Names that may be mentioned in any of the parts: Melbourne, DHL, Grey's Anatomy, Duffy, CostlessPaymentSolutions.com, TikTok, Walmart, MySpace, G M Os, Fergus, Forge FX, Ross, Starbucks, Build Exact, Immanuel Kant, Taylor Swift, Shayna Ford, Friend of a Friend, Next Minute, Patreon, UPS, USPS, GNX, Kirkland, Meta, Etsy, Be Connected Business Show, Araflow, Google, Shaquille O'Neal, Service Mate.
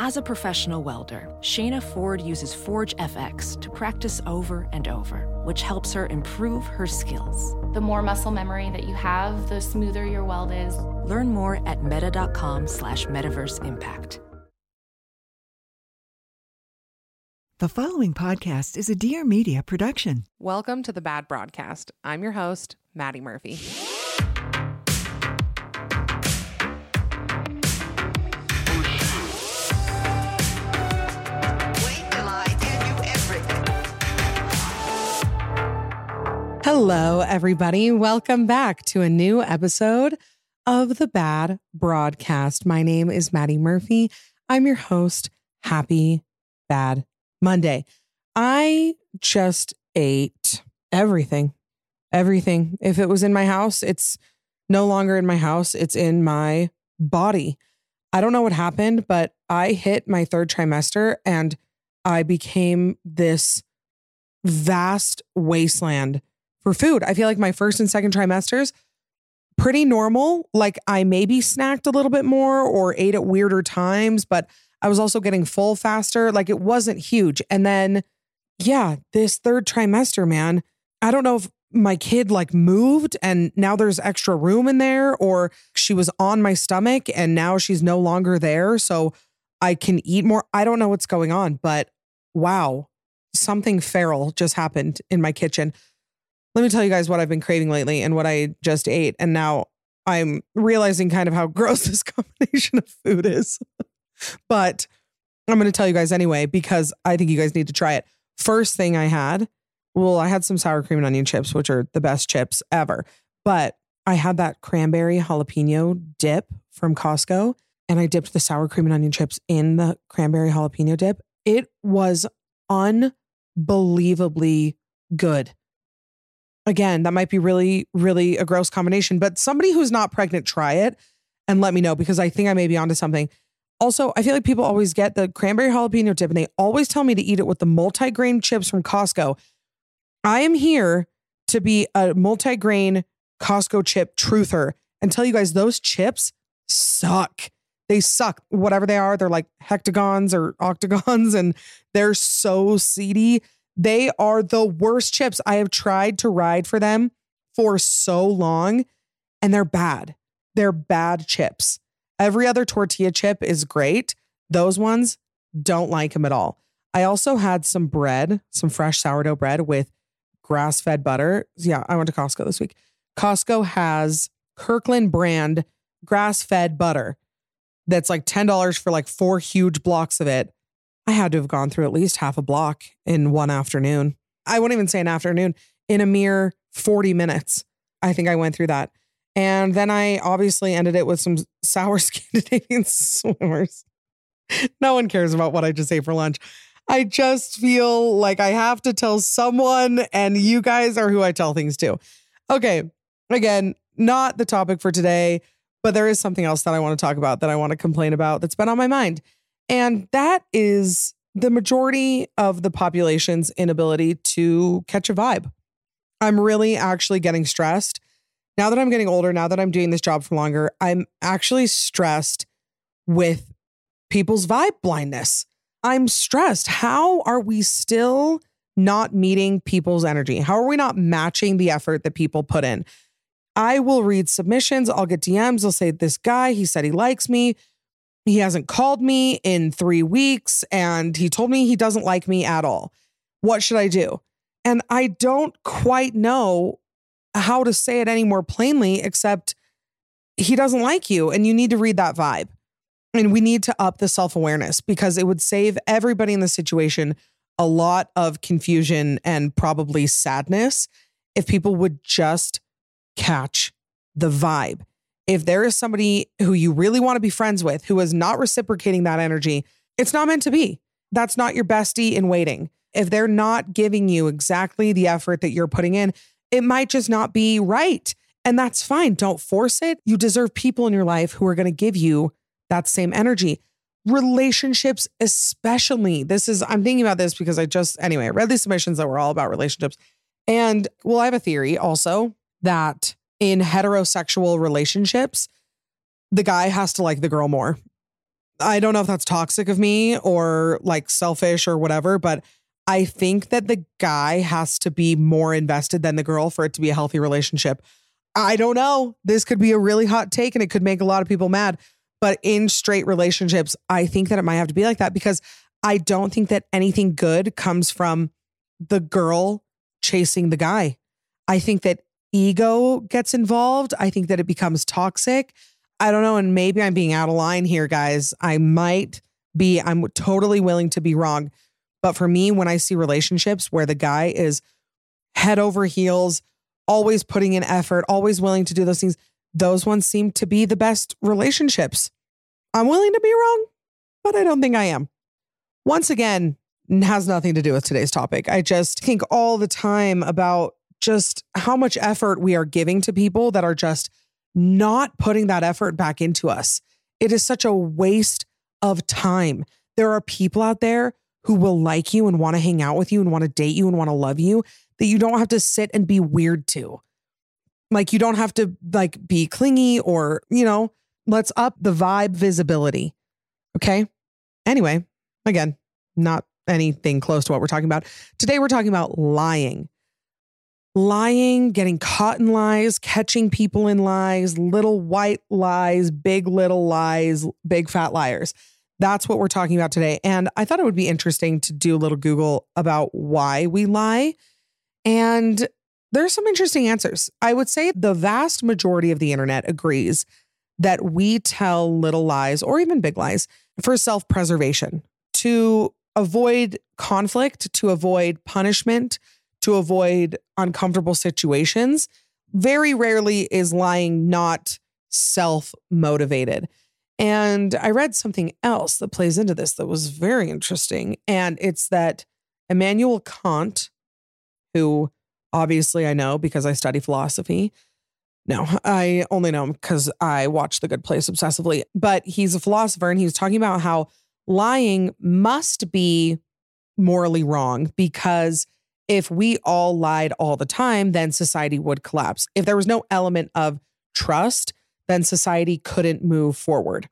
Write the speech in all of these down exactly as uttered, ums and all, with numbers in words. As a professional welder, Shayna Ford uses Forge F X to practice over and over, which helps her improve her skills. The more muscle memory that you have, the smoother your weld is. Learn more at meta.com slash metaverse impact. The following podcast is a Dear Media production. Welcome to the Bad Broadcast. I'm your host, Maddie Murphy. Hello, everybody. Welcome back to a new episode of the Bad Broadcast. My name is Maddie Murphy. I'm your host. Happy Bad Monday. I just ate everything. Everything. If it was in my house, it's no longer in my house. It's in my body. I don't know what happened, but I hit my third trimester and I became this vast wasteland for food. I feel like my first and second trimesters, pretty normal. Like I maybe snacked a little bit more or ate at weirder times, but I was also getting full faster. Like it wasn't huge. And then, yeah, this third trimester, man, I don't know if my kid like moved and now there's extra room in there, or she was on my stomach and now she's no longer there, so I can eat more. I don't know what's going on, but wow, something feral just happened in my kitchen. Let me tell you guys what I've been craving lately and what I just ate. And now I'm realizing kind of how gross this combination of food is. But I'm going to tell you guys anyway, because I think you guys need to try it. First thing I had, well, I had some sour cream and onion chips, which are the best chips ever. But I had that cranberry jalapeno dip from Costco, and I dipped the sour cream and onion chips in the cranberry jalapeno dip. It was unbelievably good. Again, that might be really, really a gross combination, but somebody who's not pregnant, try it and let me know, because I think I may be onto something. Also, I feel like people always get the cranberry jalapeno dip and they always tell me to eat it with the multi-grain chips from Costco. I am here to be a multi-grain Costco chip truther and tell you guys those chips suck. They suck. Whatever they are, they're like hectagons or octagons and they're so seedy. They are the worst chips. I have tried to ride for them for so long and they're bad. They're bad chips. Every other tortilla chip is great. Those ones, don't like them at all. I also had some bread, some fresh sourdough bread with grass-fed butter. Yeah, I went to Costco this week. Costco has Kirkland brand grass-fed butter that's like ten dollars for like four huge blocks of it. I had to have gone through at least half a block in one afternoon. I won't even say an afternoon, in a mere forty minutes. I think I went through that. And then I obviously ended it with some sour Scandinavian swimmers. No one cares about what I just ate for lunch. I just feel like I have to tell someone, and you guys are who I tell things to. Okay. Again, not the topic for today, but there is something else that I want to talk about, that I want to complain about, that's been on my mind. And that is the majority of the population's inability to catch a vibe. I'm really actually getting stressed. Now that I'm getting older, now that I'm doing this job for longer, I'm actually stressed with people's vibe blindness. I'm stressed. How are we still not meeting people's energy? How are we not matching the effort that people put in? I will read submissions. I'll get D Ms. They'll say, this guy, he said he likes me. He hasn't called me in three weeks and he told me he doesn't like me at all. What should I do? And I don't quite know how to say it any more plainly, except he doesn't like you and you need to read that vibe. And we need to up the self-awareness, because it would save everybody in the situation a lot of confusion and probably sadness if people would just catch the vibe. if there is somebody who you really want to be friends with who is not reciprocating that energy, it's not meant to be. That's not your bestie in waiting. If they're not giving you exactly the effort that you're putting in, it might just not be right. And that's fine. Don't force it. You deserve people in your life who are going to give you that same energy. Relationships, especially. This is, I'm thinking about this because I just, anyway, I read these submissions that were all about relationships. And well, I have a theory also that in heterosexual relationships, the guy has to like the girl more. I don't know if that's toxic of me or like selfish or whatever, but I think that the guy has to be more invested than the girl for it to be a healthy relationship. I don't know. This could be a really hot take and it could make a lot of people mad. But in straight relationships, I think that it might have to be like that because I don't think that anything good comes from the girl chasing the guy. I think that ego gets involved. I think that it becomes toxic. I don't know. And maybe I'm being out of line here, guys. I might be, I'm totally willing to be wrong. But for me, when I see relationships where the guy is head over heels, always putting in effort, always willing to do those things, those ones seem to be the best relationships. I'm willing to be wrong, but I don't think I am. Once again, has nothing to do with today's topic. I just think all the time about just how much effort we are giving to people that are just not putting that effort back into us. It is such a waste of time. There are people out there who will like you and want to hang out with you and want to date you and want to love you that you don't have to sit and be weird to. Like you don't have to like be clingy or, you know, let's up the vibe visibility. Okay. Anyway, again, not anything close to what we're talking about. Today, we're talking about lying, lying, getting caught in lies, catching people in lies, little white lies, big little lies, big fat liars. That's what we're talking about today. And I thought it would be interesting to do a little Google about why we lie. And there's some interesting answers. I would say the vast majority of the internet agrees that we tell little lies or even big lies for self-preservation, to avoid conflict, to avoid punishment, to avoid uncomfortable situations. Very rarely is lying not self-motivated. And I read something else that plays into this that was very interesting. And it's that Immanuel Kant, who obviously I know because I study philosophy. No, I only know him because I watch The Good Place obsessively. But he's a philosopher and he was talking about how lying must be morally wrong because if we all lied all the time, then society would collapse. If there was no element of trust, then society couldn't move forward.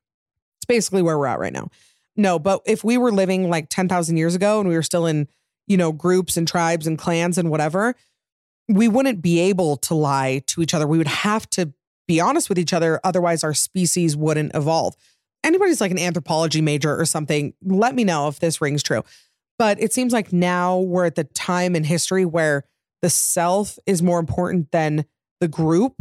It's basically where we're at right now. No, but if we were living like ten thousand years ago and we were still in, you know, groups and tribes and clans and whatever, we wouldn't be able to lie to each other. We would have to be honest with each other. Otherwise, our species wouldn't evolve. Anybody's like an anthropology major or something, let me know if this rings true. But it seems like now we're at the time in history where the self is more important than the group.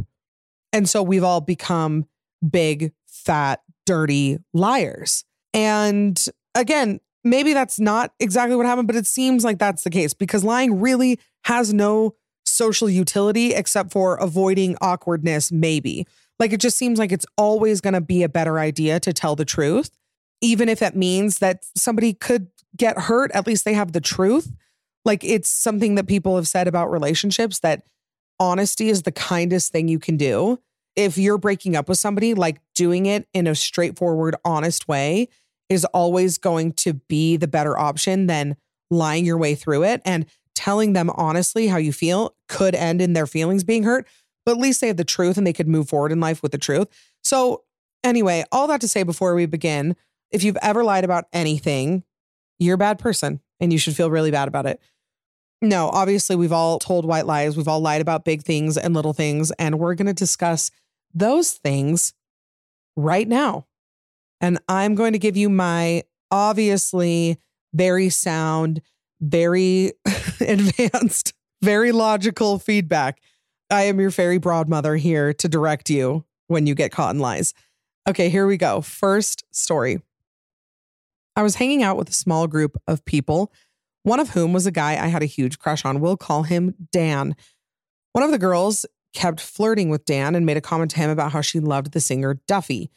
And so we've all become big, fat, dirty liars. And again, maybe that's not exactly what happened, but it seems like that's the case because lying really has no social utility except for avoiding awkwardness, maybe. Like, it just seems like it's always going to be a better idea to tell the truth. Even if that means that somebody could get hurt, at least they have the truth. Like, it's something that people have said about relationships that honesty is the kindest thing you can do. If you're breaking up with somebody, like doing it in a straightforward, honest way is always going to be the better option than lying your way through it. And telling them honestly how you feel could end in their feelings being hurt, but at least they have the truth and they could move forward in life with the truth. So anyway, all that to say before we begin, if you've ever lied about anything, you're a bad person and you should feel really bad about it. No, obviously we've all told white lies. We've all lied about big things and little things. And we're going to discuss those things right now. And I'm going to give you my obviously very sound, very advanced, very logical feedback. I am your fairy godmother here to direct you when you get caught in lies. Okay, here we go. First story. I was hanging out with a small group of people, one of whom was a guy I had a huge crush on. We'll call him Dan. One of the girls kept flirting with Dan and made a comment to him about how she loved the singer Duffy.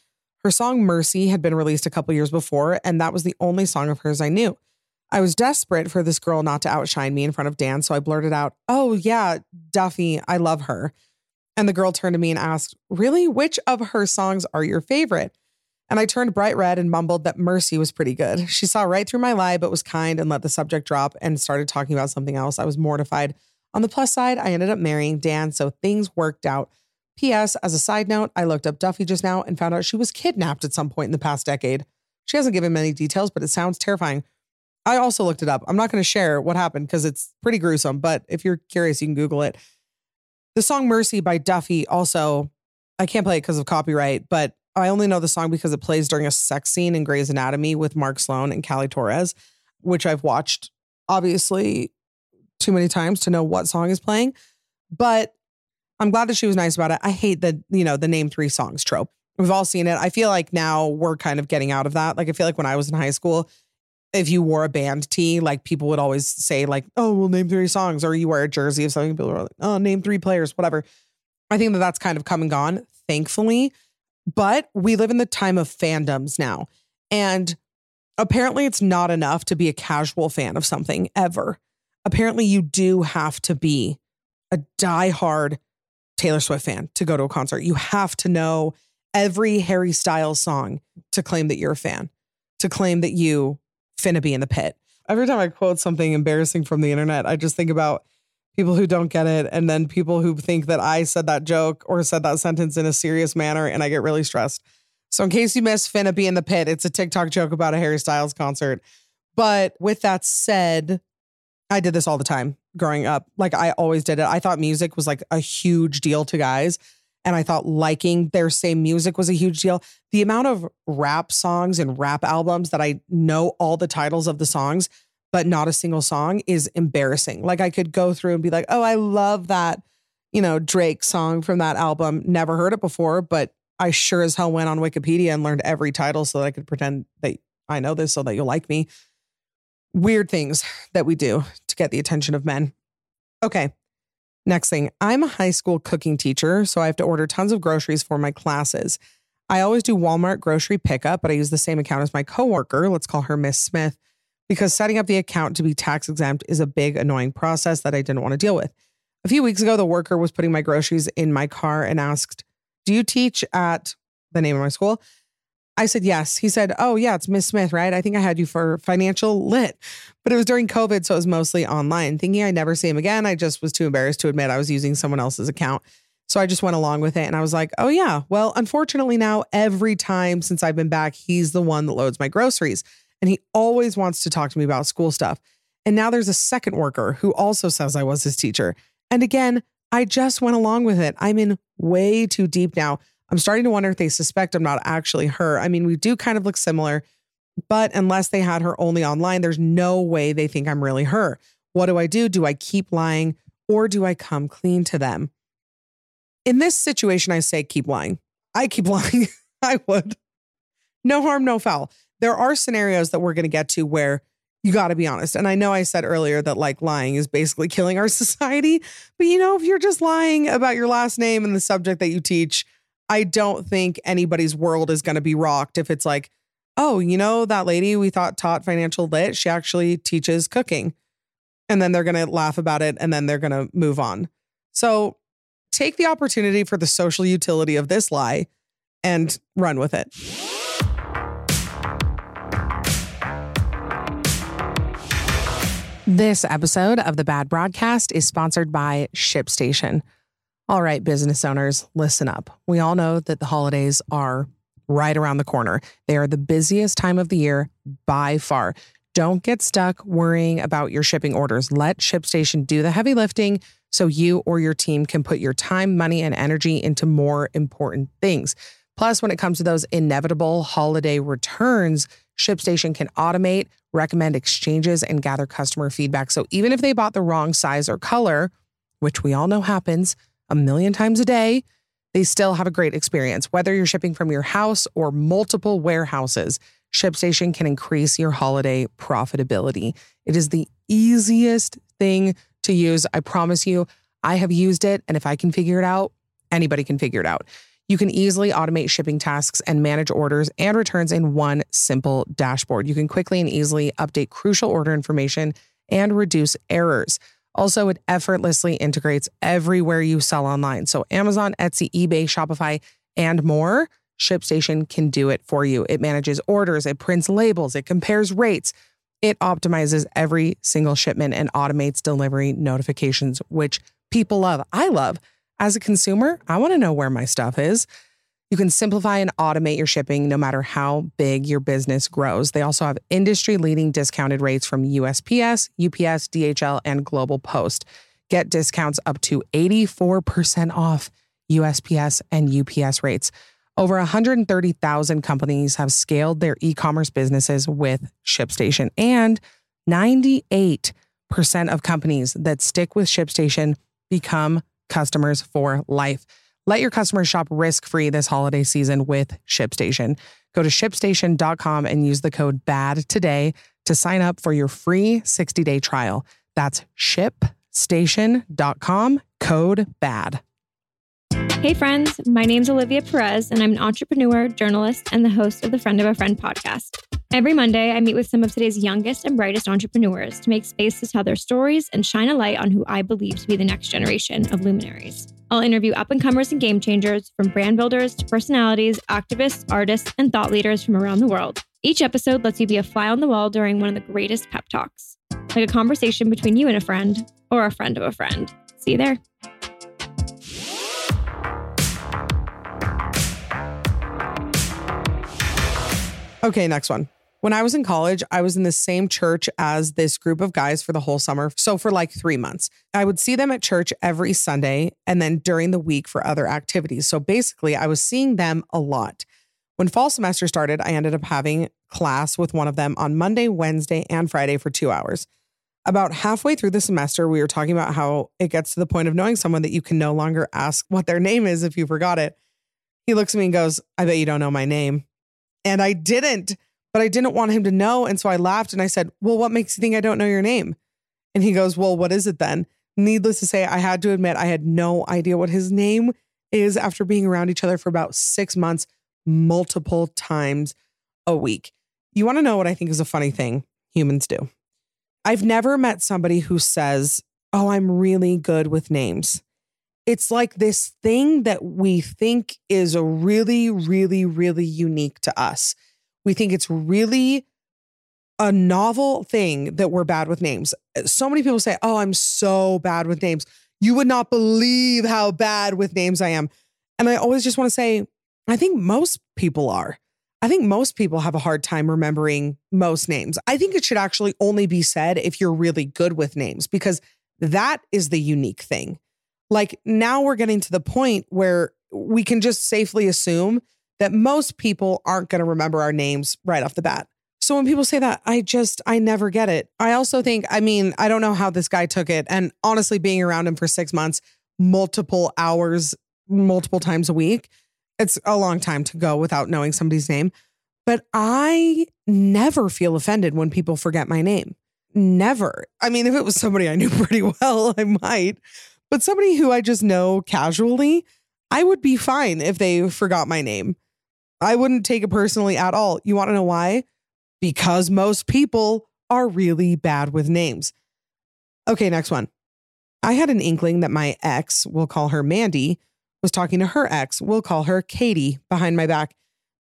Her song Mercy had been released a couple years before, and that was the only song of hers I knew. I was desperate for this girl not to outshine me in front of Dan, so I blurted out, "Oh yeah, Duffy, I love her." And the girl turned to me and asked, "Really? Which of her songs are your favorite?" And I turned bright red and mumbled that Mercy was pretty good. She saw right through my lie, but was kind and let the subject drop and started talking about something else. I was mortified. On the plus side, I ended up marrying Dan, so things worked out. P S. As a side note, I looked up Duffy just now and found out she was kidnapped at some point in the past decade. She hasn't given many details, but it sounds terrifying. I also looked it up. I'm not going to share what happened because it's pretty gruesome, but if you're curious, you can Google it. The song Mercy by Duffy also, I can't play it because of copyright, but I only know the song because it plays during a sex scene in Grey's Anatomy with Mark Sloan and Callie Torres, which I've watched obviously too many times to know what song is playing, but I'm glad that she was nice about it. I hate the, you know, the name three songs trope. We've all seen it. I feel like now we're kind of getting out of that. Like, I feel like when I was in high school, if you wore a band tee, like people would always say like, "Oh, we'll name three songs," or you wear a jersey of something. People are like, "Oh, name three players," whatever. I think that that's kind of come and gone, thankfully. But we live in the time of fandoms now. And apparently it's not enough to be a casual fan of something ever. Apparently you do have to be a diehard Taylor Swift fan to go to a concert. You have to know every Harry Styles song to claim that you're a fan, to claim that you finna be in the pit. Every time I quote something embarrassing from the internet, I just think about people who don't get it, and then people who think that I said that joke or said that sentence in a serious manner, and I get really stressed. So in case you missed Finna Be in the Pit, it's a TikTok joke about a Harry Styles concert. But with that said, I did this all the time growing up. Like, I always did it. I thought music was like a huge deal to guys, and I thought liking their same music was a huge deal. The amount of rap songs and rap albums that I know all the titles of the songs but not a single song is embarrassing. Like, I could go through and be like, "Oh, I love that, you know, Drake song from that album. Never heard it before, but I sure as hell went on Wikipedia and learned every title so that I could pretend that I know this so that you'll like me." Weird things that we do to get the attention of men. Okay. Next thing, I'm a high school cooking teacher, so I have to order tons of groceries for my classes. I always do Walmart grocery pickup, but I use the same account as my coworker. Let's call her Miss Smith, because setting up the account to be tax exempt is a big annoying process that I didn't want to deal with. A few weeks ago, the worker was putting my groceries in my car and asked, "Do you teach at the name of my school?" I said, "Yes." He said, "Oh yeah, it's Miss Smith, right? I think I had you for financial lit." But it was during COVID, so it was mostly online. Thinking I'd never see him again, I just was too embarrassed to admit I was using someone else's account. So I just went along with it. And I was like, "Oh yeah, well, unfortunately now every time since I've been back, he's the one that loads my groceries. And he always wants to talk to me about school stuff. And now there's a second worker who also says I was his teacher." And again, I just went along with it. I'm in way too deep now. I'm starting to wonder if they suspect I'm not actually her. I mean, we do kind of look similar, but unless they had her only online, there's no way they think I'm really her. What do I do? Do I keep lying or do I come clean to them? In this situation, I say keep lying. I keep lying. I would. No harm, no foul. There are scenarios that we're going to get to where you got to be honest. And I know I said earlier that like lying is basically killing our society, but you know, if you're just lying about your last name and the subject that you teach, I don't think anybody's world is going to be rocked if it's like, "Oh, you know, that lady we thought taught financial lit, she actually teaches cooking." And then they're going to laugh about it and then they're going to move on. So take the opportunity for the social utility of this lie and run with it. This episode of the Bad Broadcast is sponsored by ShipStation. All right, business owners, listen up. We all know that the holidays are right around the corner. They are the busiest time of the year by far. Don't get stuck worrying about your shipping orders. Let ShipStation do the heavy lifting so you or your team can put your time, money, and energy into more important things. Plus, when it comes to those inevitable holiday returns, ShipStation can automate, recommend exchanges, and gather customer feedback. So even if they bought the wrong size or color, which we all know happens a million times a day, they still have a great experience. Whether you're shipping from your house or multiple warehouses, ShipStation can increase your holiday profitability. It is the easiest thing to use. I promise you, I have used it, and if I can figure it out, anybody can figure it out. You can easily automate shipping tasks and manage orders and returns in one simple dashboard. You can quickly and easily update crucial order information and reduce errors. Also, it effortlessly integrates everywhere you sell online. So Amazon, Etsy, eBay, Shopify, and more. ShipStation can do it for you. It manages orders, it prints labels, it compares rates. It optimizes every single shipment and automates delivery notifications, which people love. I love. As a consumer, I want to know where my stuff is. You can simplify and automate your shipping no matter how big your business grows. They also have industry-leading discounted rates from U S P S, U P S, D H L, and Global Post. Get discounts up to eighty-four percent off U S P S and U P S rates. Over one hundred thirty thousand companies have scaled their e-commerce businesses with ShipStation, and ninety-eight percent of companies that stick with ShipStation become customers for life. Let your customers shop risk-free this holiday season with ShipStation. Go to ship station dot com and use the code BAD today to sign up for your free sixty day trial. That's ship station dot com, code BAD. Hey friends, my name's Olivia Perez, and I'm an entrepreneur, journalist, and the host of the Friend of a Friend podcast. Every Monday, I meet with some of today's youngest and brightest entrepreneurs to make space to tell their stories and shine a light on who I believe to be the next generation of luminaries. I'll interview up-and-comers and game changers, from brand builders to personalities, activists, artists, and thought leaders from around the world. Each episode lets you be a fly on the wall during one of the greatest pep talks, like a conversation between you and a friend, or a friend of a friend. See you there. Okay, next one. When I was in college, I was in the same church as this group of guys for the whole summer. So for like three months, I would see them at church every Sunday and then during the week for other activities. So basically, I was seeing them a lot. When fall semester started, I ended up having class with one of them on Monday, Wednesday, and Friday for two hours. About halfway through the semester, we were talking about how it gets to the point of knowing someone that you can no longer ask what their name is if you forgot it. He looks at me and goes, "I bet you don't know my name." And I didn't, but I didn't want him to know. And so I laughed and I said, "Well, what makes you think I don't know your name?" And he goes, "Well, what is it then?" Needless to say, I had to admit I had no idea what his name is after being around each other for about six months, multiple times a week. You want to know what I think is a funny thing humans do? I've never met somebody who says, "Oh, I'm really good with names." It's like this thing that we think is a really, really, really unique to us. We think it's really a novel thing that we're bad with names. So many people say, "Oh, I'm so bad with names. You would not believe how bad with names I am." And I always just want to say, I think most people are. I think most people have a hard time remembering most names. I think it should actually only be said if you're really good with names, because that is the unique thing. Like, now we're getting to the point where we can just safely assume that most people aren't going to remember our names right off the bat. So when people say that, I just, I never get it. I also think, I mean, I don't know how this guy took it. And honestly, being around him for six months, multiple hours, multiple times a week, it's a long time to go without knowing somebody's name. But I never feel offended when people forget my name. Never. I mean, if it was somebody I knew pretty well, I might. But somebody who I just know casually, I would be fine if they forgot my name. I wouldn't take it personally at all. You want to know why? Because most people are really bad with names. Okay, next one. I had an inkling that my ex, we'll call her Mandy, was talking to her ex, we'll call her Katie, behind my back.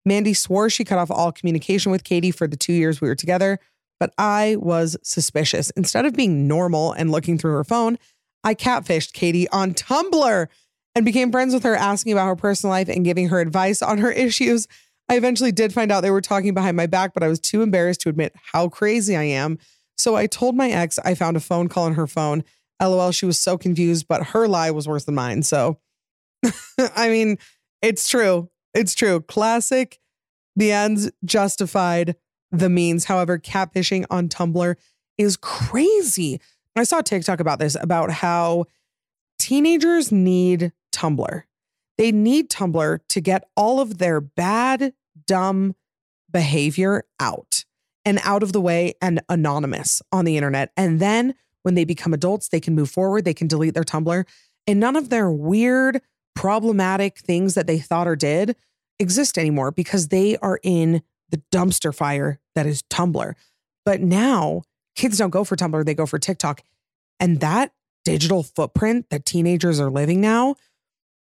Mandy swore she cut off all communication with Katie for the two years we were together, but I was suspicious. Instead of being normal and looking through her phone, I catfished Katie on Tumblr and became friends with her, asking about her personal life and giving her advice on her issues. I eventually did find out they were talking behind my back, but I was too embarrassed to admit how crazy I am. So I told my ex I found a phone call on her phone. L O L, she was so confused, but her lie was worse than mine. So, I mean, it's true. It's true. Classic. The ends justified the means. However, catfishing on Tumblr is crazy. I saw TikTok about this, about how teenagers need Tumblr. They need Tumblr to get all of their bad, dumb behavior out and out of the way and anonymous on the internet. And then when they become adults, they can move forward. They can delete their Tumblr and none of their weird, problematic things that they thought or did exist anymore because they are in the dumpster fire that is Tumblr. But now kids don't go for Tumblr, they go for TikTok. And that digital footprint that teenagers are living now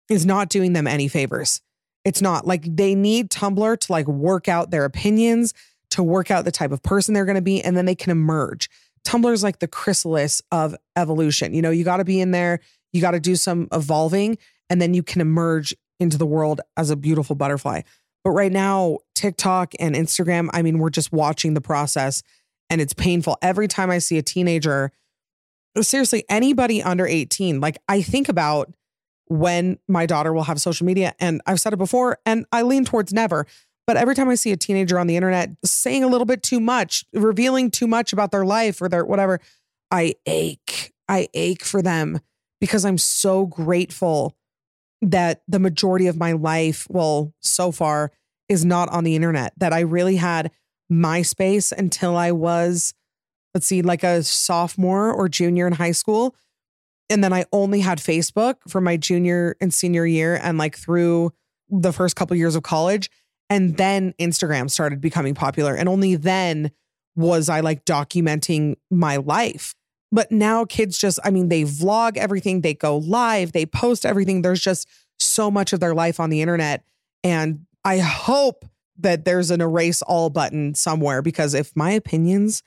is not doing them any favors. It's not like they need Tumblr to like work out their opinions, to work out the type of person they're going to be, and then they can emerge. Tumblr is like the chrysalis of evolution. You know, you got to be in there, you got to do some evolving, and then you can emerge into the world as a beautiful butterfly. But right now, TikTok and Instagram, I mean, we're just watching the process and it's painful. Every time I see a teenager, seriously, anybody under eighteen, like I think about when my daughter will have social media, and I've said it before and I lean towards never. But every time I see a teenager on the internet saying a little bit too much, revealing too much about their life or their whatever, I ache. I ache for them because I'm so grateful that the majority of my life, well, so far, is not on the internet. That I really had MySpace until I was, let's see, like a sophomore or junior in high school. And then I only had Facebook for my junior and senior year and like through the first couple years of college. And then Instagram started becoming popular. And only then was I like documenting my life. But now kids just, I mean, they vlog everything. They go live. They post everything. There's just so much of their life on the internet. And I hope that there's an erase all button somewhere, because if my opinions,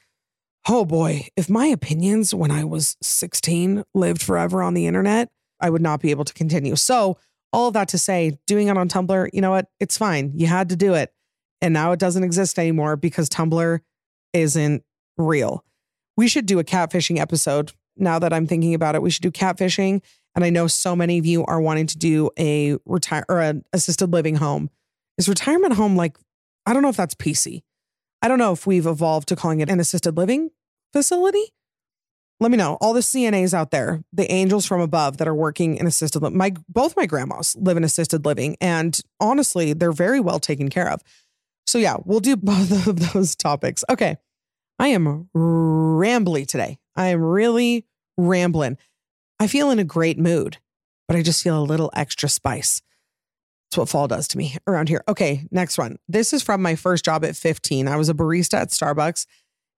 oh boy, if my opinions when I was sixteen lived forever on the internet, I would not be able to continue. So all of that to say, doing it on Tumblr, you know what? It's fine. You had to do it. And now it doesn't exist anymore because Tumblr isn't real. We should do a catfishing episode. Now that I'm thinking about it, we should do catfishing. And I know so many of you are wanting to do a retire or an assisted living home. Is retirement home like, I don't know if that's P C. I don't know if we've evolved to calling it an assisted living facility. Let me know. All the C N As out there, the angels from above that are working in assisted living. My, both my grandmas live in assisted living, and honestly, they're very well taken care of. So yeah, we'll do both of those topics. Okay. I am rambly today. I am really rambling. I feel in a great mood, but I just feel a little extra spice. That's what fall does to me around here. Okay. Next one. This is from my first job at fifteen. I was a barista at Starbucks.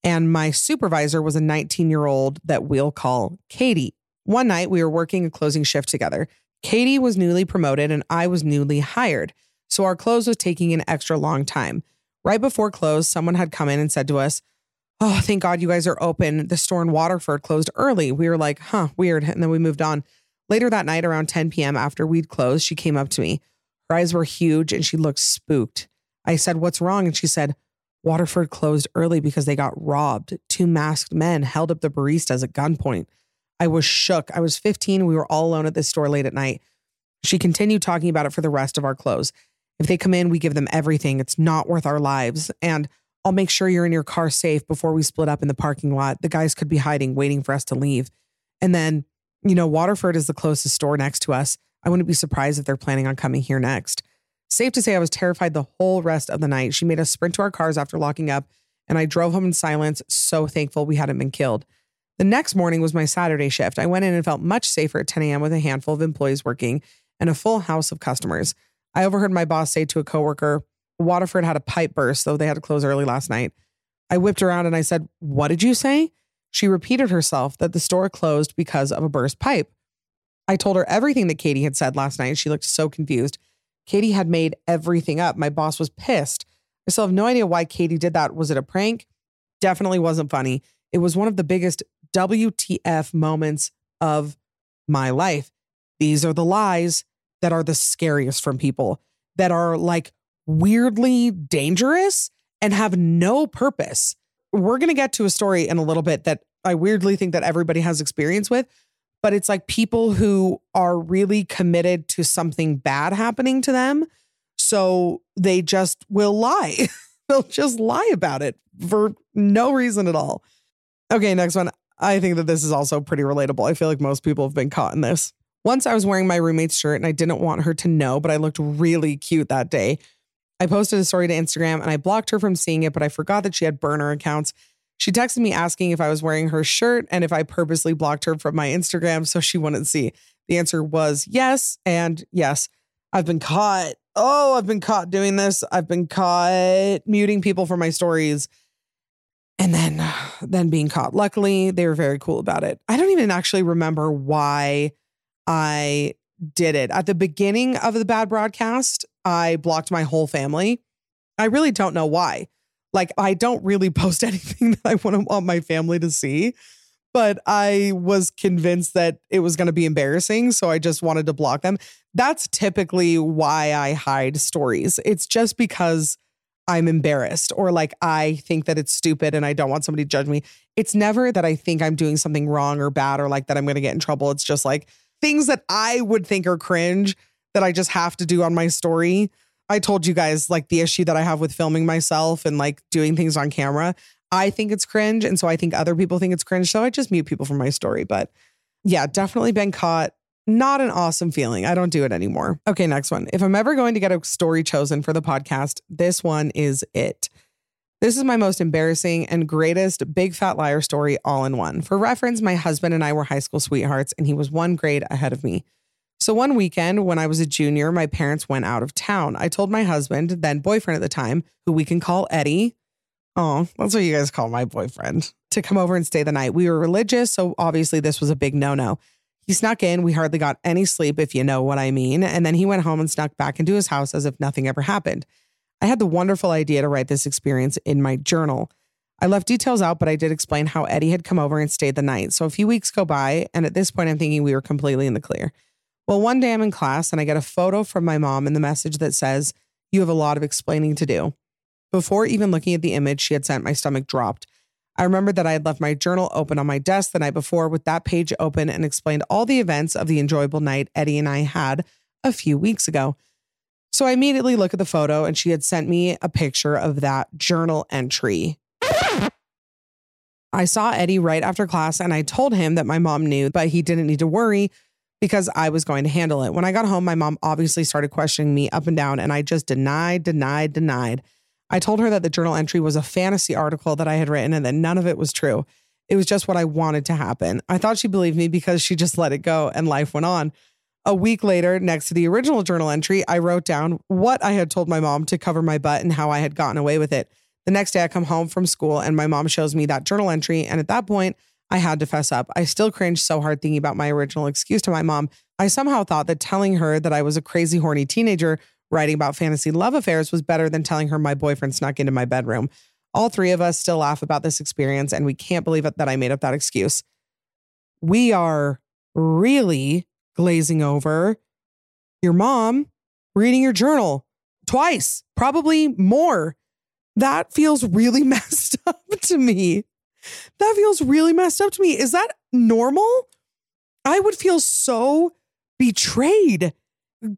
And my supervisor was a nineteen-year-old that we'll call Katie. One night, we were working a closing shift together. Katie was newly promoted and I was newly hired. So our close was taking an extra long time. Right before close, someone had come in and said to us, "Oh, thank God you guys are open. The store in Waterford closed early." We were like, huh, weird. And then we moved on. Later that night, around ten p.m. after we'd closed, she came up to me. Her eyes were huge and she looked spooked. I said, "What's wrong?" And she said, "Waterford closed early because they got robbed. Two masked men held up the baristas at gunpoint." I was shook. I was fifteen. We were all alone at this store late at night. She continued talking about it for the rest of our close. "If they come in, we give them everything. It's not worth our lives. And I'll make sure you're in your car safe before we split up in the parking lot. The guys could be hiding, waiting for us to leave. And then, you know, Waterford is the closest store next to us. I wouldn't be surprised if they're planning on coming here next." Safe to say, I was terrified the whole rest of the night. She made us sprint to our cars after locking up, and I drove home in silence, so thankful we hadn't been killed. The next morning was my Saturday shift. I went in and felt much safer at ten a.m. with a handful of employees working and a full house of customers. I overheard my boss say to a coworker, "Waterford had a pipe burst, though they had to close early last night." I whipped around and I said, "What did you say?" She repeated herself that the store closed because of a burst pipe. I told her everything that Katie had said last night. She looked so confused. Katie had made everything up. My boss was pissed. I still have no idea why Katie did that. Was it a prank? Definitely wasn't funny. It was one of the biggest W T F moments of my life. These are the lies that are the scariest from people, that are like weirdly dangerous and have no purpose. We're going to get to a story in a little bit that I weirdly think that everybody has experience with. But it's like people who are really committed to something bad happening to them. So they just will lie. They'll just lie about it for no reason at all. Okay, next one. I think that this is also pretty relatable. I feel like most people have been caught in this. Once I was wearing my roommate's shirt and I didn't want her to know, but I looked really cute that day. I posted a story to Instagram and I blocked her from seeing it, but I forgot that she had burner accounts. She texted me asking if I was wearing her shirt and if I purposely blocked her from my Instagram so she wouldn't see. The answer was yes and yes. I've been caught. Oh, I've been caught doing this. I've been caught muting people for my stories. And then, then being caught. Luckily, they were very cool about it. I don't even actually remember why I did it. At the beginning of the Bad Broadcast, I blocked my whole family. I really don't know why. Like, I don't really post anything that I want, to, want my family to see. But I was convinced that it was going to be embarrassing. So I just wanted to block them. That's typically why I hide stories. It's just because I'm embarrassed or like I think that it's stupid and I don't want somebody to judge me. It's never that I think I'm doing something wrong or bad or like that I'm going to get in trouble. It's just like things that I would think are cringe that I just have to do on my story. I told you guys like the issue that I have with filming myself and like doing things on camera. I think it's cringe. And so I think other people think it's cringe. So I just mute people from my story. But yeah, definitely been caught. Not an awesome feeling. I don't do it anymore. Okay, next one. If I'm ever going to get a story chosen for the podcast, this one is it. This is my most embarrassing and greatest big fat liar story all in one. For reference, my husband and I were high school sweethearts and he was one grade ahead of me. So one weekend when I was a junior, my parents went out of town. I told my husband, then boyfriend at the time, who we can call Eddie. Oh, that's what you guys call my boyfriend. To come over and stay the night. We were religious, so obviously this was a big no-no. He snuck in. We hardly got any sleep, if you know what I mean. And then he went home and snuck back into his house as if nothing ever happened. I had the wonderful idea to write this experience in my journal. I left details out, but I did explain how Eddie had come over and stayed the night. So a few weeks go by, and at this point, I'm thinking we were completely in the clear. Well, one day I'm in class, and I get a photo from my mom and the message that says, "You have a lot of explaining to do." Before even looking at the image she had sent, my stomach dropped. I remembered that I had left my journal open on my desk the night before with that page open and explained all the events of the enjoyable night Eddie and I had a few weeks ago. So I immediately look at the photo and she had sent me a picture of that journal entry. I saw Eddie right after class and I told him that my mom knew, but he didn't need to worry because I was going to handle it. When I got home, my mom obviously started questioning me up and down and I just denied, denied, denied. I told her that the journal entry was a fantasy article that I had written and that none of it was true. It was just what I wanted to happen. I thought she believed me because she just let it go and life went on. A week later, next to the original journal entry, I wrote down what I had told my mom to cover my butt and how I had gotten away with it. The next day I come home from school and my mom shows me that journal entry. And at that point, I had to fess up. I still cringe so hard thinking about my original excuse to my mom. I somehow thought that telling her that I was a crazy, horny teenager writing about fantasy love affairs was better than telling her my boyfriend snuck into my bedroom. All three of us still laugh about this experience, and we can't believe it that I made up that excuse. We are really glazing over your mom reading your journal twice, probably more. That feels really messed up to me. That feels really messed up to me. Is that normal? I would feel so betrayed.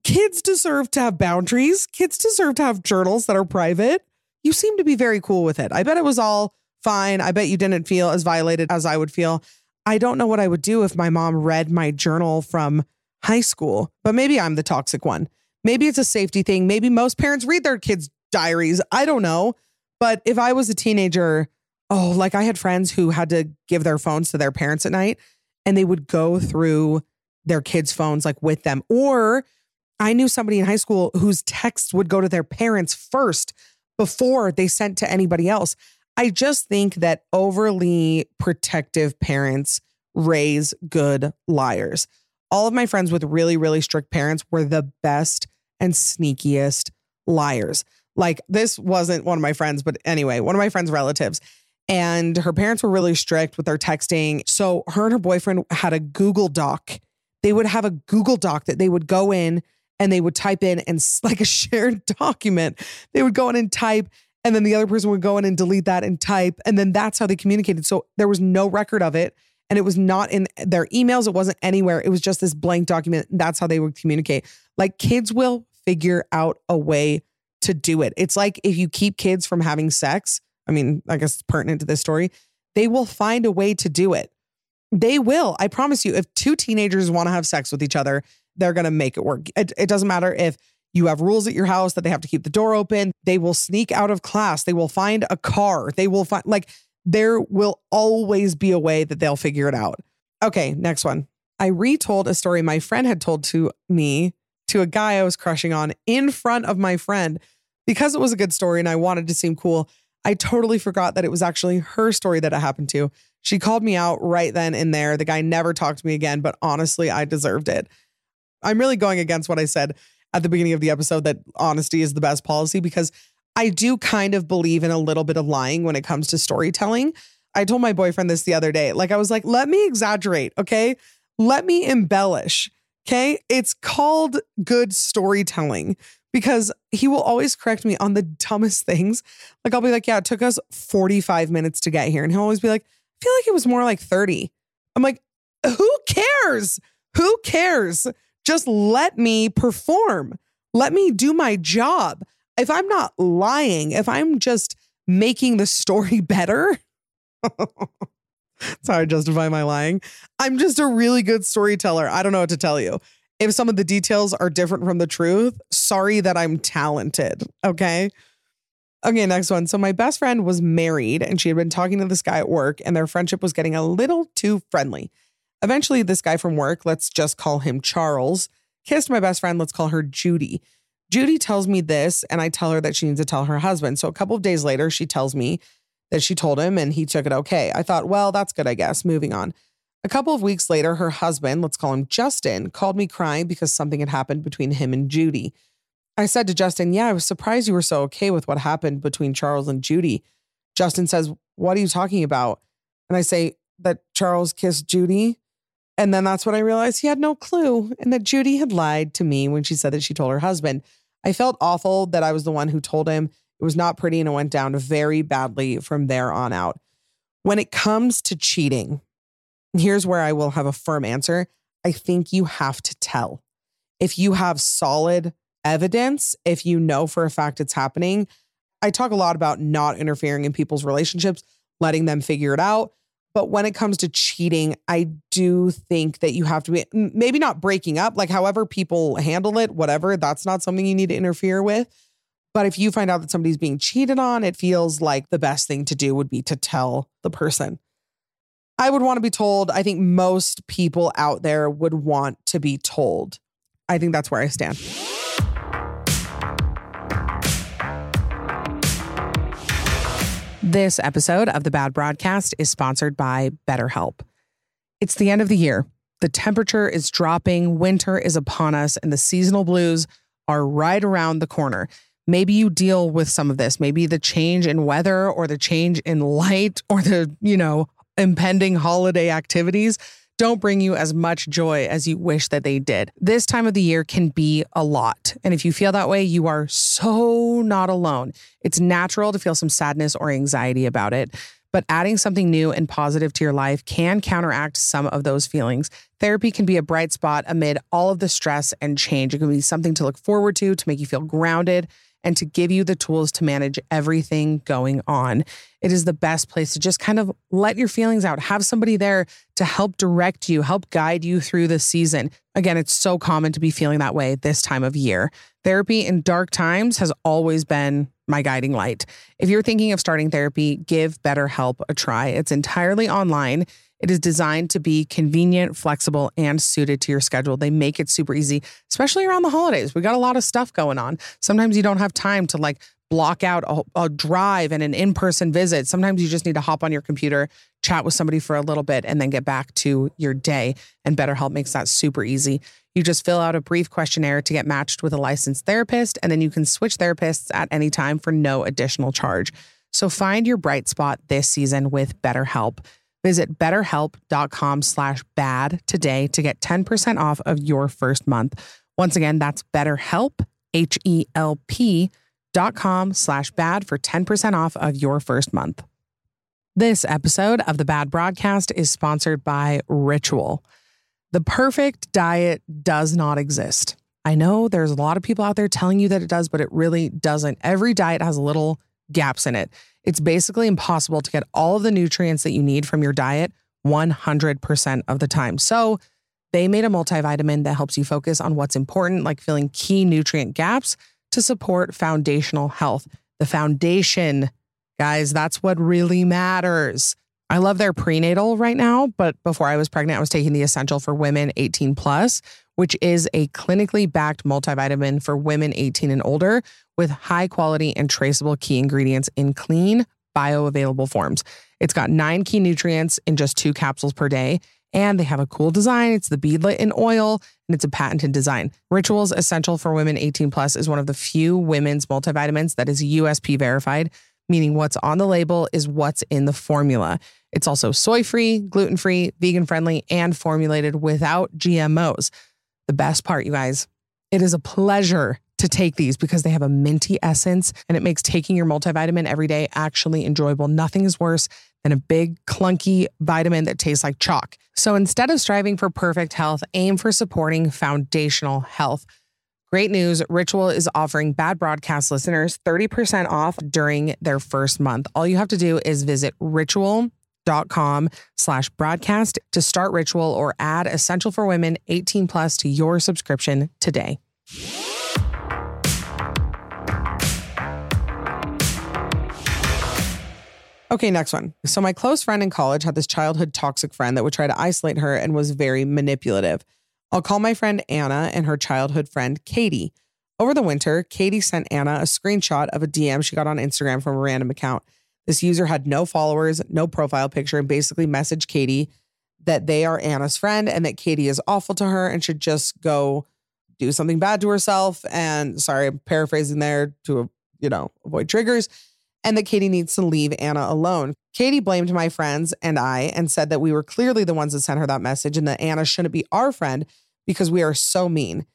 Kids deserve to have boundaries. Kids deserve to have journals that are private. You seem to be very cool with it. I bet it was all fine. I bet you didn't feel as violated as I would feel. I don't know what I would do if my mom read my journal from high school, but maybe I'm the toxic one. Maybe it's a safety thing. Maybe most parents read their kids' diaries. I don't know. But if I was a teenager, oh, like I had friends who had to give their phones to their parents at night and they would go through their kids' phones like with them, or I knew somebody in high school whose texts would go to their parents first before they sent to anybody else. I just think that overly protective parents raise good liars. All of my friends with really, really strict parents were the best and sneakiest liars. Like, this wasn't one of my friends, but anyway, one of my friend's relatives. And her parents were really strict with their texting. So her and her boyfriend had a Google Doc. They would have a Google Doc that they would go in and they would type in, and like a shared document, they would go in and type, and then the other person would go in and delete that and type. And then that's how they communicated. So there was no record of it. And it was not in their emails. It wasn't anywhere. It was just this blank document. That's how they would communicate. Like, kids will figure out a way to do it. It's like if you keep kids from having sex, I mean, I guess it's pertinent to this story, they will find a way to do it. They will. I promise you, if two teenagers want to have sex with each other, they're going to make it work. It, it doesn't matter if you have rules at your house that they have to keep the door open. They will sneak out of class. They will find a car. They will find, like, there will always be a way that they'll figure it out. Okay, next one. I retold a story my friend had told to me, to a guy I was crushing on in front of my friend. Because it was a good story and I wanted to seem cool, I totally forgot that it was actually her story that it happened to. She called me out right then and there. The guy never talked to me again, but honestly, I deserved it. I'm really going against what I said at the beginning of the episode that honesty is the best policy, because I do kind of believe in a little bit of lying when it comes to storytelling. I told my boyfriend this the other day. Like, I was like, let me exaggerate, okay? Let me embellish, okay? It's called good storytelling, because he will always correct me on the dumbest things. Like, I'll be like, yeah, it took us forty-five minutes to get here. And he'll always be like, I feel like it was more like thirty. I'm like, who cares? Who cares? Just let me perform. Let me do my job. If I'm not lying, if I'm just making the story better, that's how I justify my lying. I'm just a really good storyteller. I don't know what to tell you. If some of the details are different from the truth, sorry that I'm talented. Okay. Okay, next one. So my best friend was married and she had been talking to this guy at work, and their friendship was getting a little too friendly. Eventually, this guy from work, let's just call him Charles, kissed my best friend. Let's call her Judy. Judy tells me this, and I tell her that she needs to tell her husband. So a couple of days later, she tells me that she told him and he took it okay. I thought, well, that's good, I guess. Moving on. A couple of weeks later, her husband, let's call him Justin, called me crying because something had happened between him and Judy. I said to Justin, yeah, I was surprised you were so okay with what happened between Charles and Judy. Justin says, what are you talking about? And I say that Charles kissed Judy. And then that's when I realized he had no clue and that Judy had lied to me when she said that she told her husband. I felt awful that I was the one who told him. It was not pretty, and it went down very badly from there on out. When it comes to cheating, here's where I will have a firm answer. I think you have to tell. If you have solid evidence, if you know for a fact it's happening, I talk a lot about not interfering in people's relationships, letting them figure it out. But when it comes to cheating, I do think that you have to be, maybe not breaking up, like however people handle it, whatever, that's not something you need to interfere with. But if you find out that somebody's being cheated on, it feels like the best thing to do would be to tell the person. I would want to be told. I think most people out there would want to be told. I think that's where I stand. This episode of the Bad Broadcast is sponsored by BetterHelp. It's the end of the year. The temperature is dropping, winter is upon us, and the seasonal blues are right around the corner. Maybe you deal with some of this. Maybe the change in weather or the change in light or the, you know, impending holiday activities don't bring you as much joy as you wish that they did. This time of the year can be a lot. And if you feel that way, you are so not alone. It's natural to feel some sadness or anxiety about it. But adding something new and positive to your life can counteract some of those feelings. Therapy can be a bright spot amid all of the stress and change. It can be something to look forward to, to make you feel grounded, and to give you the tools to manage everything going on. It is the best place to just kind of let your feelings out, have somebody there to help direct you, help guide you through the season. Again, it's so common to be feeling that way this time of year. Therapy in dark times has always been my guiding light. If you're thinking of starting therapy, give BetterHelp a try. It's entirely online. It is designed to be convenient, flexible, and suited to your schedule. They make it super easy, especially around the holidays. We got a lot of stuff going on. Sometimes you don't have time to like block out a, a drive and an in-person visit. Sometimes you just need to hop on your computer, chat with somebody for a little bit, and then get back to your day. And BetterHelp makes that super easy. You just fill out a brief questionnaire to get matched with a licensed therapist, and then you can switch therapists at any time for no additional charge. So find your bright spot this season with BetterHelp. Visit betterhelp.com slash bad today to get ten percent off of your first month. Once again, that's BetterHelp, H E L P dot com slash bad for ten percent off of your first month. This episode of the Bad Broadcast is sponsored by Ritual. The perfect diet does not exist. I know there's a lot of people out there telling you that it does, but it really doesn't. Every diet has a little gaps in it. It's basically impossible to get all of the nutrients that you need from your diet one hundred percent of the time. So they made a multivitamin that helps you focus on what's important, like filling key nutrient gaps to support foundational health. The foundation, guys, that's what really matters. I love their prenatal right now, but before I was pregnant, I was taking the Essential for Women eighteen plus, which is a clinically backed multivitamin for women eighteen and older with high quality and traceable key ingredients in clean, bioavailable forms. It's got nine key nutrients in just two capsules per day, and they have a cool design. It's the beadlet in oil, and it's a patented design. Ritual's Essential for Women eighteen plus is one of the few women's multivitamins that is U S P verified, meaning what's on the label is what's in the formula. It's also soy-free, gluten-free, vegan-friendly, and formulated without G M Os. The best part, you guys, it is a pleasure to take these because they have a minty essence and it makes taking your multivitamin every day actually enjoyable. Nothing is worse than a big, clunky vitamin that tastes like chalk. So instead of striving for perfect health, aim for supporting foundational health. Great news, Ritual is offering Bad Broadcast listeners thirty percent off during their first month. All you have to do is visit ritual.com slash broadcast to start Ritual or add Essential for Women eighteen plus to your subscription today. Okay, next one. So my close friend in college had this childhood toxic friend that would try to isolate her and was very manipulative. I'll call my friend Anna and her childhood friend, Katie. Over the winter, Katie sent Anna a screenshot of a D M she got on Instagram from a random account. This user had no followers, no profile picture, and basically messaged Katie that they are Anna's friend and that Katie is awful to her and should just go do something bad to herself. And sorry, I'm paraphrasing there to, you know, avoid triggers. And that Katie needs to leave Anna alone. Katie blamed my friends and I and said that we were clearly the ones that sent her that message and that Anna shouldn't be our friend because we are so mean.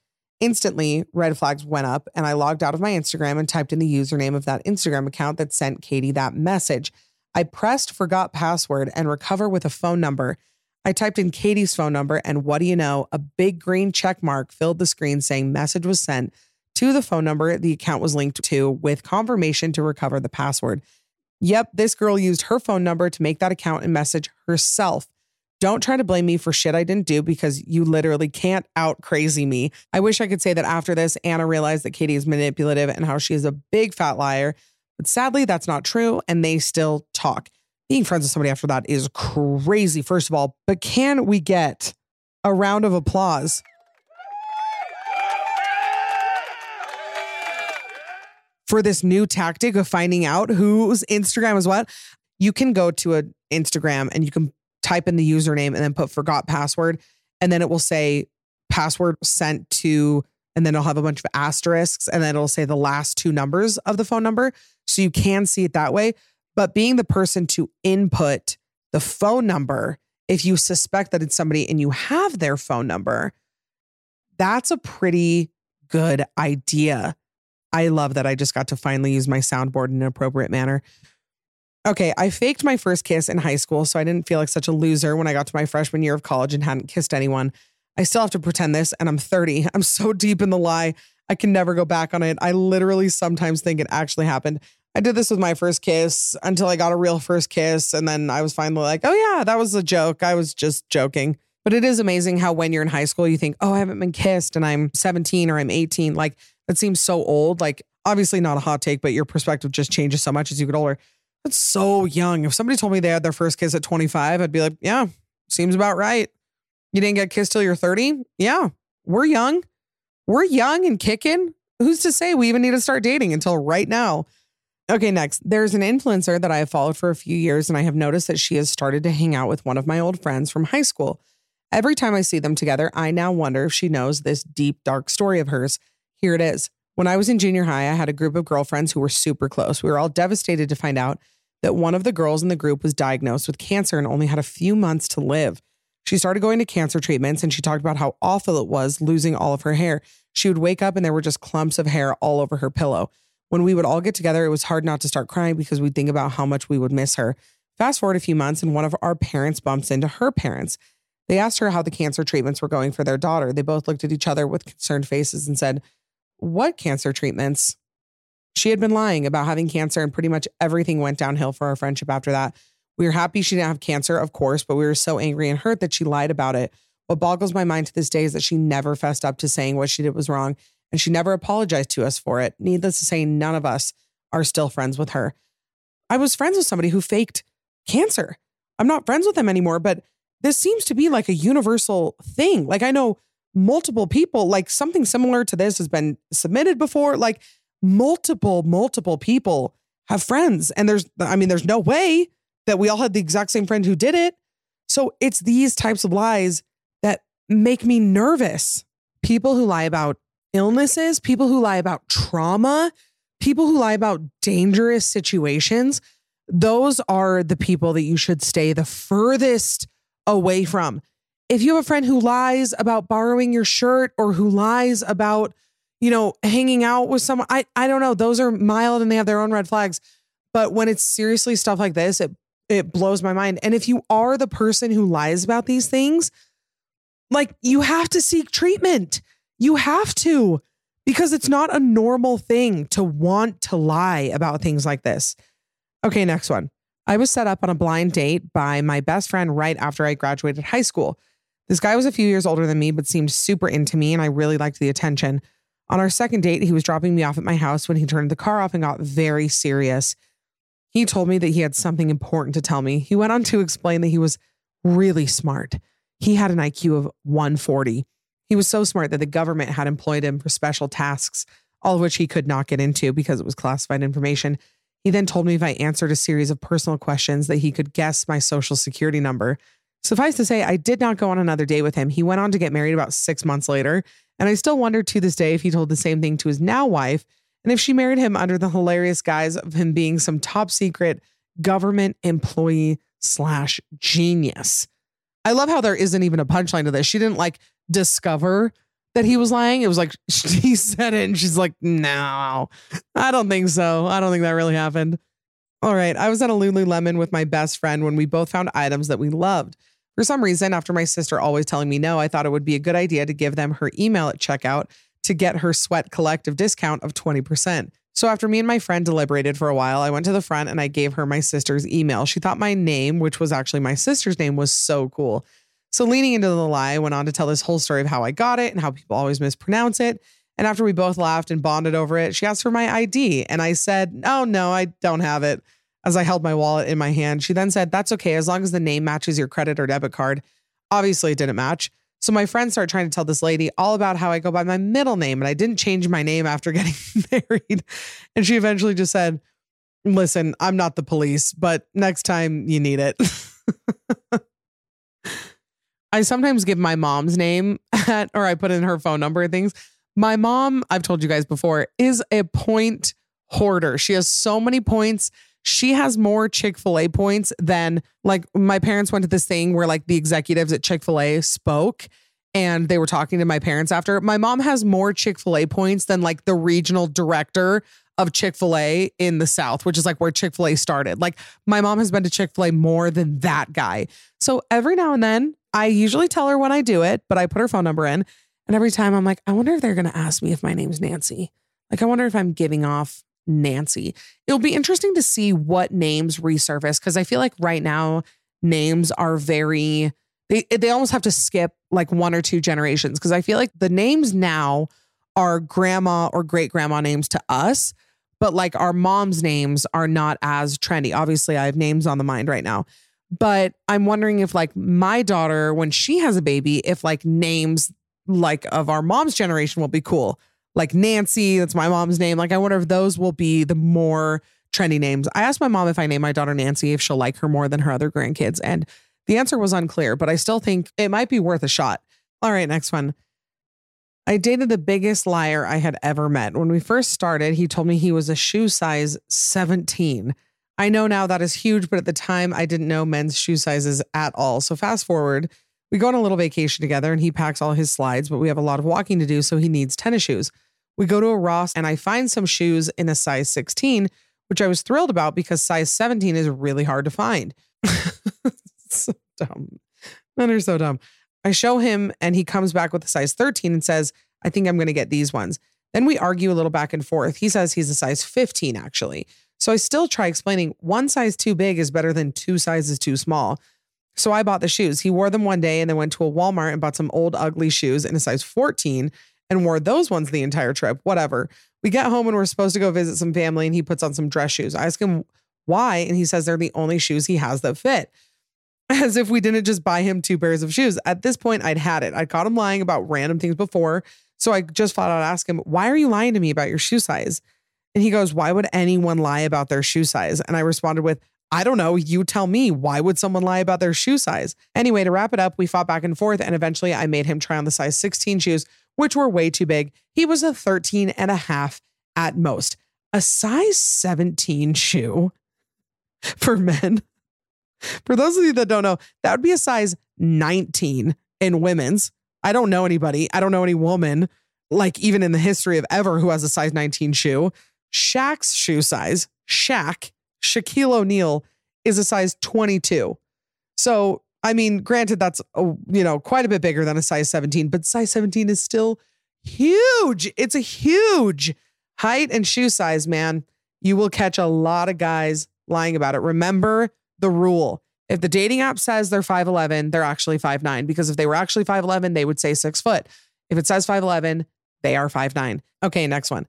Instantly, red flags went up and I logged out of my Instagram and typed in the username of that Instagram account that sent Katie that message. I pressed forgot password and recover with a phone number. I typed in Katie's phone number and what do you know? A big green check mark filled the screen saying message was sent to the phone number the account was linked to with confirmation to recover the password. Yep, this girl used her phone number to make that account and message herself. Don't try to blame me for shit I didn't do because you literally can't out crazy me. I wish I could say that after this, Anna realized that Katie is manipulative and how she is a big fat liar. But sadly, that's not true. And they still talk. Being friends with somebody after that is crazy, first of all. But can we get a round of applause for this new tactic of finding out whose Instagram is what? You can go to an Instagram and you can type in the username and then put forgot password. And then it will say password sent to, and then it'll have a bunch of asterisks and then it'll say the last two numbers of the phone number. So you can see it that way, but being the person to input the phone number, if you suspect that it's somebody and you have their phone number, that's a pretty good idea. I love that I just got to finally use my soundboard in an appropriate manner. Okay, I faked my first kiss in high school, so I didn't feel like such a loser when I got to my freshman year of college and hadn't kissed anyone. I still have to pretend this, and I'm thirty. I'm so deep in the lie. I can never go back on it. I literally sometimes think it actually happened. I did this with my first kiss until I got a real first kiss, and then I was finally like, oh yeah, that was a joke. I was just joking. But it is amazing how when you're in high school, you think, oh, I haven't been kissed, and I'm seventeen or I'm eighteen. Like, that seems so old. Like, obviously not a hot take, but your perspective just changes so much as you get older. That's so young. If somebody told me they had their first kiss at twenty-five, I'd be like, yeah, seems about right. You didn't get kissed till you're thirty? Yeah, we're young. We're young and kicking. Who's to say we even need to start dating until right now? Okay, next. There's an influencer that I have followed for a few years, and I have noticed that she has started to hang out with one of my old friends from high school. Every time I see them together, I now wonder if she knows this deep, dark story of hers. Here it is. When I was in junior high, I had a group of girlfriends who were super close. We were all devastated to find out that one of the girls in the group was diagnosed with cancer and only had a few months to live. She started going to cancer treatments and she talked about how awful it was losing all of her hair. She would wake up and there were just clumps of hair all over her pillow. When we would all get together, it was hard not to start crying because we'd think about how much we would miss her. Fast forward a few months and one of our parents bumps into her parents. They asked her how the cancer treatments were going for their daughter. They both looked at each other with concerned faces and said, "What cancer treatments?" She had been lying about having cancer and pretty much everything went downhill for our friendship after that. We were happy she didn't have cancer, of course, but we were so angry and hurt that she lied about it. What boggles my mind to this day is that she never fessed up to saying what she did was wrong and she never apologized to us for it. Needless to say, none of us are still friends with her. I was friends with somebody who faked cancer. I'm not friends with them anymore. But this seems to be like a universal thing. Like, I know multiple people, like something similar to this has been submitted before. Like multiple, multiple people have friends. And there's, I mean, there's no way that we all had the exact same friend who did it. So it's these types of lies that make me nervous. People who lie about illnesses, people who lie about trauma, people who lie about dangerous situations, those are the people that you should stay the furthest away from. If you have a friend who lies about borrowing your shirt or who lies about, you know, hanging out with someone, I, I don't know. Those are mild and they have their own red flags. But when it's seriously stuff like this, it it blows my mind. And if you are the person who lies about these things, like, you have to seek treatment. You have to, because it's not a normal thing to want to lie about things like this. Okay, next one. I was set up on a blind date by my best friend right after I graduated high school. This guy was a few years older than me, but seemed super into me, and I really liked the attention. On our second date, he was dropping me off at my house when he turned the car off and got very serious. He told me that he had something important to tell me. He went on to explain that he was really smart. He had an I Q of one forty. He was so smart that the government had employed him for special tasks, all of which he could not get into because it was classified information. He then told me if I answered a series of personal questions that he could guess my social security number. Suffice to say, I did not go on another date with him. He went on to get married about six months later. And I still wonder to this day if he told the same thing to his now wife and if she married him under the hilarious guise of him being some top secret government employee slash genius. I love how there isn't even a punchline to this. She didn't like discover that he was lying. It was like, she said it and she's like, no, I don't think so. I don't think that really happened. All right. I was at a Lululemon with my best friend when we both found items that we loved. For some reason, after my sister always telling me no, I thought it would be a good idea to give them her email at checkout to get her Sweat Collective discount of twenty percent. So after me and my friend deliberated for a while, I went to the front and I gave her my sister's email. She thought my name, which was actually my sister's name, was so cool. So leaning into the lie, I went on to tell this whole story of how I got it and how people always mispronounce it. And after we both laughed and bonded over it, she asked for my I D. And I said, oh, no, I don't have it, as I held my wallet in my hand. She then said, that's okay, as long as the name matches your credit or debit card. Obviously, it didn't match. So my friends started trying to tell this lady all about how I go by my middle name and I didn't change my name after getting married. And she eventually just said, listen, I'm not the police, but next time you need it. I sometimes give my mom's name at, or I put in her phone number and things. My mom, I've told you guys before, is a point hoarder. She has so many points. She has more Chick-fil-A points than, like, my parents went to this thing where, like, the executives at Chick-fil-A spoke and they were talking to my parents after. My mom has more Chick-fil-A points than, like, the regional director of Chick-fil-A in the South, which is like where Chick-fil-A started. Like, my mom has been to Chick-fil-A more than that guy. So every now and then, I usually tell her when I do it, but I put her phone number in, and every time I'm like, I wonder if they're going to ask me if my name's Nancy. Like, I wonder if I'm giving off Nancy. It'll be interesting to see what names resurface, because I feel like right now names are very, they they almost have to skip like one or two generations, because I feel like the names now are grandma or great grandma names to us, but like our mom's names are not as trendy. Obviously, I have names on the mind right now, but I'm wondering if, like, my daughter, when she has a baby, if like names like of our mom's generation will be cool. Like Nancy, that's my mom's name. Like, I wonder if those will be the more trendy names. I asked my mom if I name my daughter Nancy, if she'll like her more than her other grandkids. And the answer was unclear, but I still think it might be worth a shot. All right, next one. I dated the biggest liar I had ever met. When we first started, he told me he was a shoe size seventeen. I know now that is huge, but at the time I didn't know men's shoe sizes at all. So fast forward, we go on a little vacation together and he packs all his slides, but we have a lot of walking to do, so he needs tennis shoes. We go to a Ross and I find some shoes in a size sixteen, which I was thrilled about because size seventeen is really hard to find. So dumb. Men are so dumb. I show him and he comes back with a size thirteen and says, I think I'm going to get these ones. Then we argue a little back and forth. He says he's a size fifteen, actually. So I still try explaining one size too big is better than two sizes too small. So I bought the shoes. He wore them one day and then went to a Walmart and bought some old ugly shoes in a size fourteen and wore those ones the entire trip. Whatever. We get home and we're supposed to go visit some family and he puts on some dress shoes. I ask him why and he says they're the only shoes he has that fit. as if we didn't just buy him two pairs of shoes. At this point, I'd had it. I caught him lying about random things before. So I just flat out asked him, why are you lying to me about your shoe size? And he goes, why would anyone lie about their shoe size? And I responded with, I don't know. You tell me. Why would someone lie about their shoe size? Anyway, to wrap it up, we fought back and forth. And eventually I made him try on the size sixteen shoes, which were way too big. He was a thirteen and a half at most. A size seventeen shoe for men. For those of you that don't know, that would be a size nineteen in women's. I don't know anybody. I don't know any woman, like even in the history of ever, who has a size nineteen shoe. Shaq's shoe size, Shaq, Shaquille O'Neal, is a size twenty-two. So, I mean, granted, that's, a, you know, quite a bit bigger than a size seventeen, but size seventeen is still huge. It's a huge height and shoe size, man. You will catch a lot of guys lying about it. Remember the rule. If the dating app says they're five eleven, they're actually five nine, because if they were actually five eleven, they would say six foot. If it says five eleven, they are five nine. Okay, next one.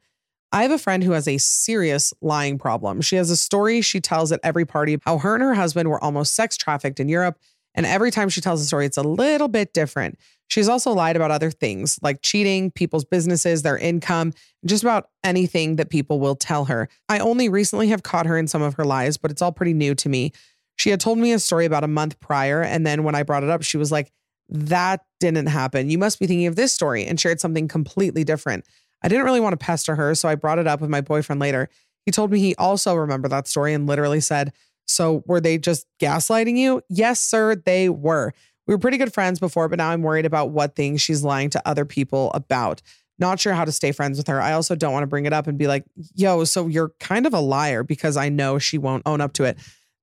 I have a friend who has a serious lying problem. She has a story she tells at every party how her and her husband were almost sex trafficked in Europe. And every time she tells a story, it's a little bit different. She's also lied about other things like cheating, people's businesses, their income, just about anything that people will tell her. I only recently have caught her in some of her lies, but it's all pretty new to me. She had told me a story about a month prior. And then when I brought it up, she was like, that didn't happen. You must be thinking of this story, and shared something completely different. I didn't really want to pester her, so I brought it up with my boyfriend later. He told me he also remembered that story and literally said, so were they just gaslighting you? Yes, sir, they were. We were pretty good friends before, but now I'm worried about what things she's lying to other people about. Not sure how to stay friends with her. I also don't want to bring it up and be like, yo, so you're kind of a liar, because I know she won't own up to it.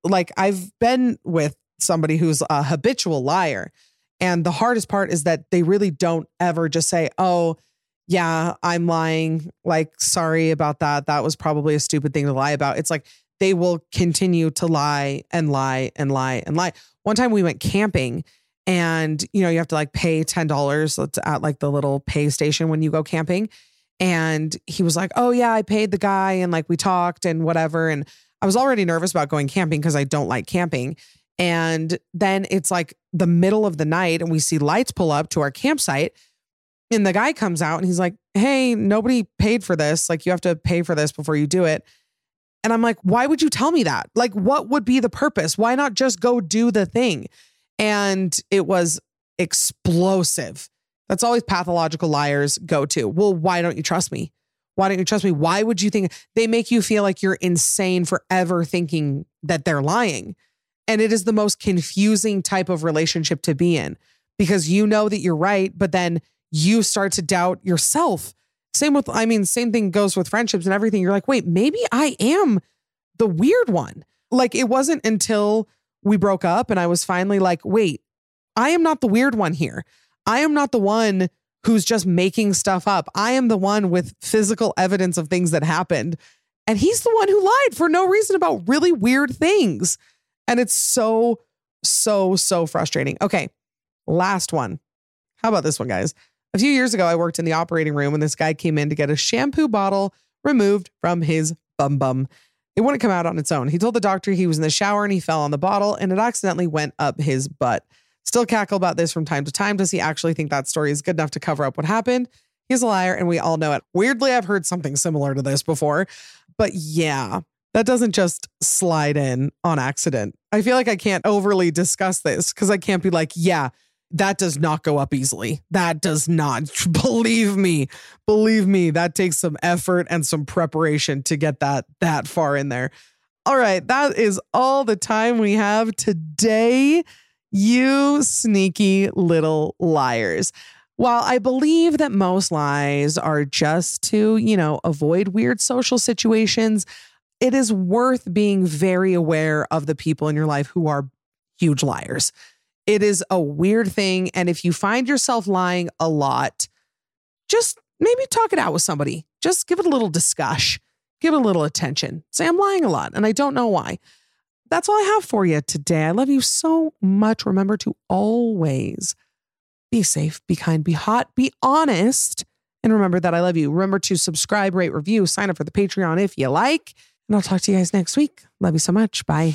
Like, I've been with somebody who's a habitual liar. And the hardest part is that they really don't ever just say, oh, yeah, I'm lying. Like, sorry about that. That was probably a stupid thing to lie about. It's like they will continue to lie and lie and lie and lie. One time we went camping and, you know, you have to like pay ten dollars at like the little pay station when you go camping. And he was like, oh yeah, I paid the guy. And like, we talked and whatever. And I was already nervous about going camping because I don't like camping. And then it's like the middle of the night and we see lights pull up to our campsite, and the guy comes out and he's like, hey, nobody paid for this. Like, you have to pay for this before you do it. And I'm like, why would you tell me that? Like, what would be the purpose? Why not just go do the thing? And it was explosive. That's always pathological liars go to. Well, why don't you trust me? Why don't you trust me? Why would you think? They make you feel like you're insane for ever thinking that they're lying. And it is the most confusing type of relationship to be in, because you know that you're right, but then you start to doubt yourself. Same with, I mean, same thing goes with friendships and everything. You're like, wait, maybe I am the weird one. Like, it wasn't until we broke up and I was finally like, wait, I am not the weird one here. I am not the one who's just making stuff up. I am the one with physical evidence of things that happened. And he's the one who lied for no reason about really weird things. And it's so, so, so frustrating. Okay. Last one. How about this one, guys? A few years ago, I worked in the operating room and this guy came in to get a shampoo bottle removed from his bum bum. It wouldn't come out on its own. He told the doctor he was in the shower and he fell on the bottle and it accidentally went up his butt. Still cackle about this from time to time. Does he actually think that story is good enough to cover up what happened? He's a liar and we all know it. Weirdly, I've heard something similar to this before, but yeah, that doesn't just slide in on accident. I feel like I can't overly discuss this because I can't be like, yeah, that does not go up easily. That does not, believe me, believe me, that takes some effort and some preparation to get that that far in there. All right, that is all the time we have today, you sneaky little liars. While I believe that most lies are just to, you know, avoid weird social situations, it is worth being very aware of the people in your life who are huge liars. It is a weird thing. And if you find yourself lying a lot, just maybe talk it out with somebody. Just give it a little discussion. Give it a little attention. Say, I'm lying a lot and I don't know why. That's all I have for you today. I love you so much. Remember to always be safe, be kind, be hot, be honest. And remember that I love you. Remember to subscribe, rate, review, sign up for the Patreon if you like. And I'll talk to you guys next week. Love you so much. Bye.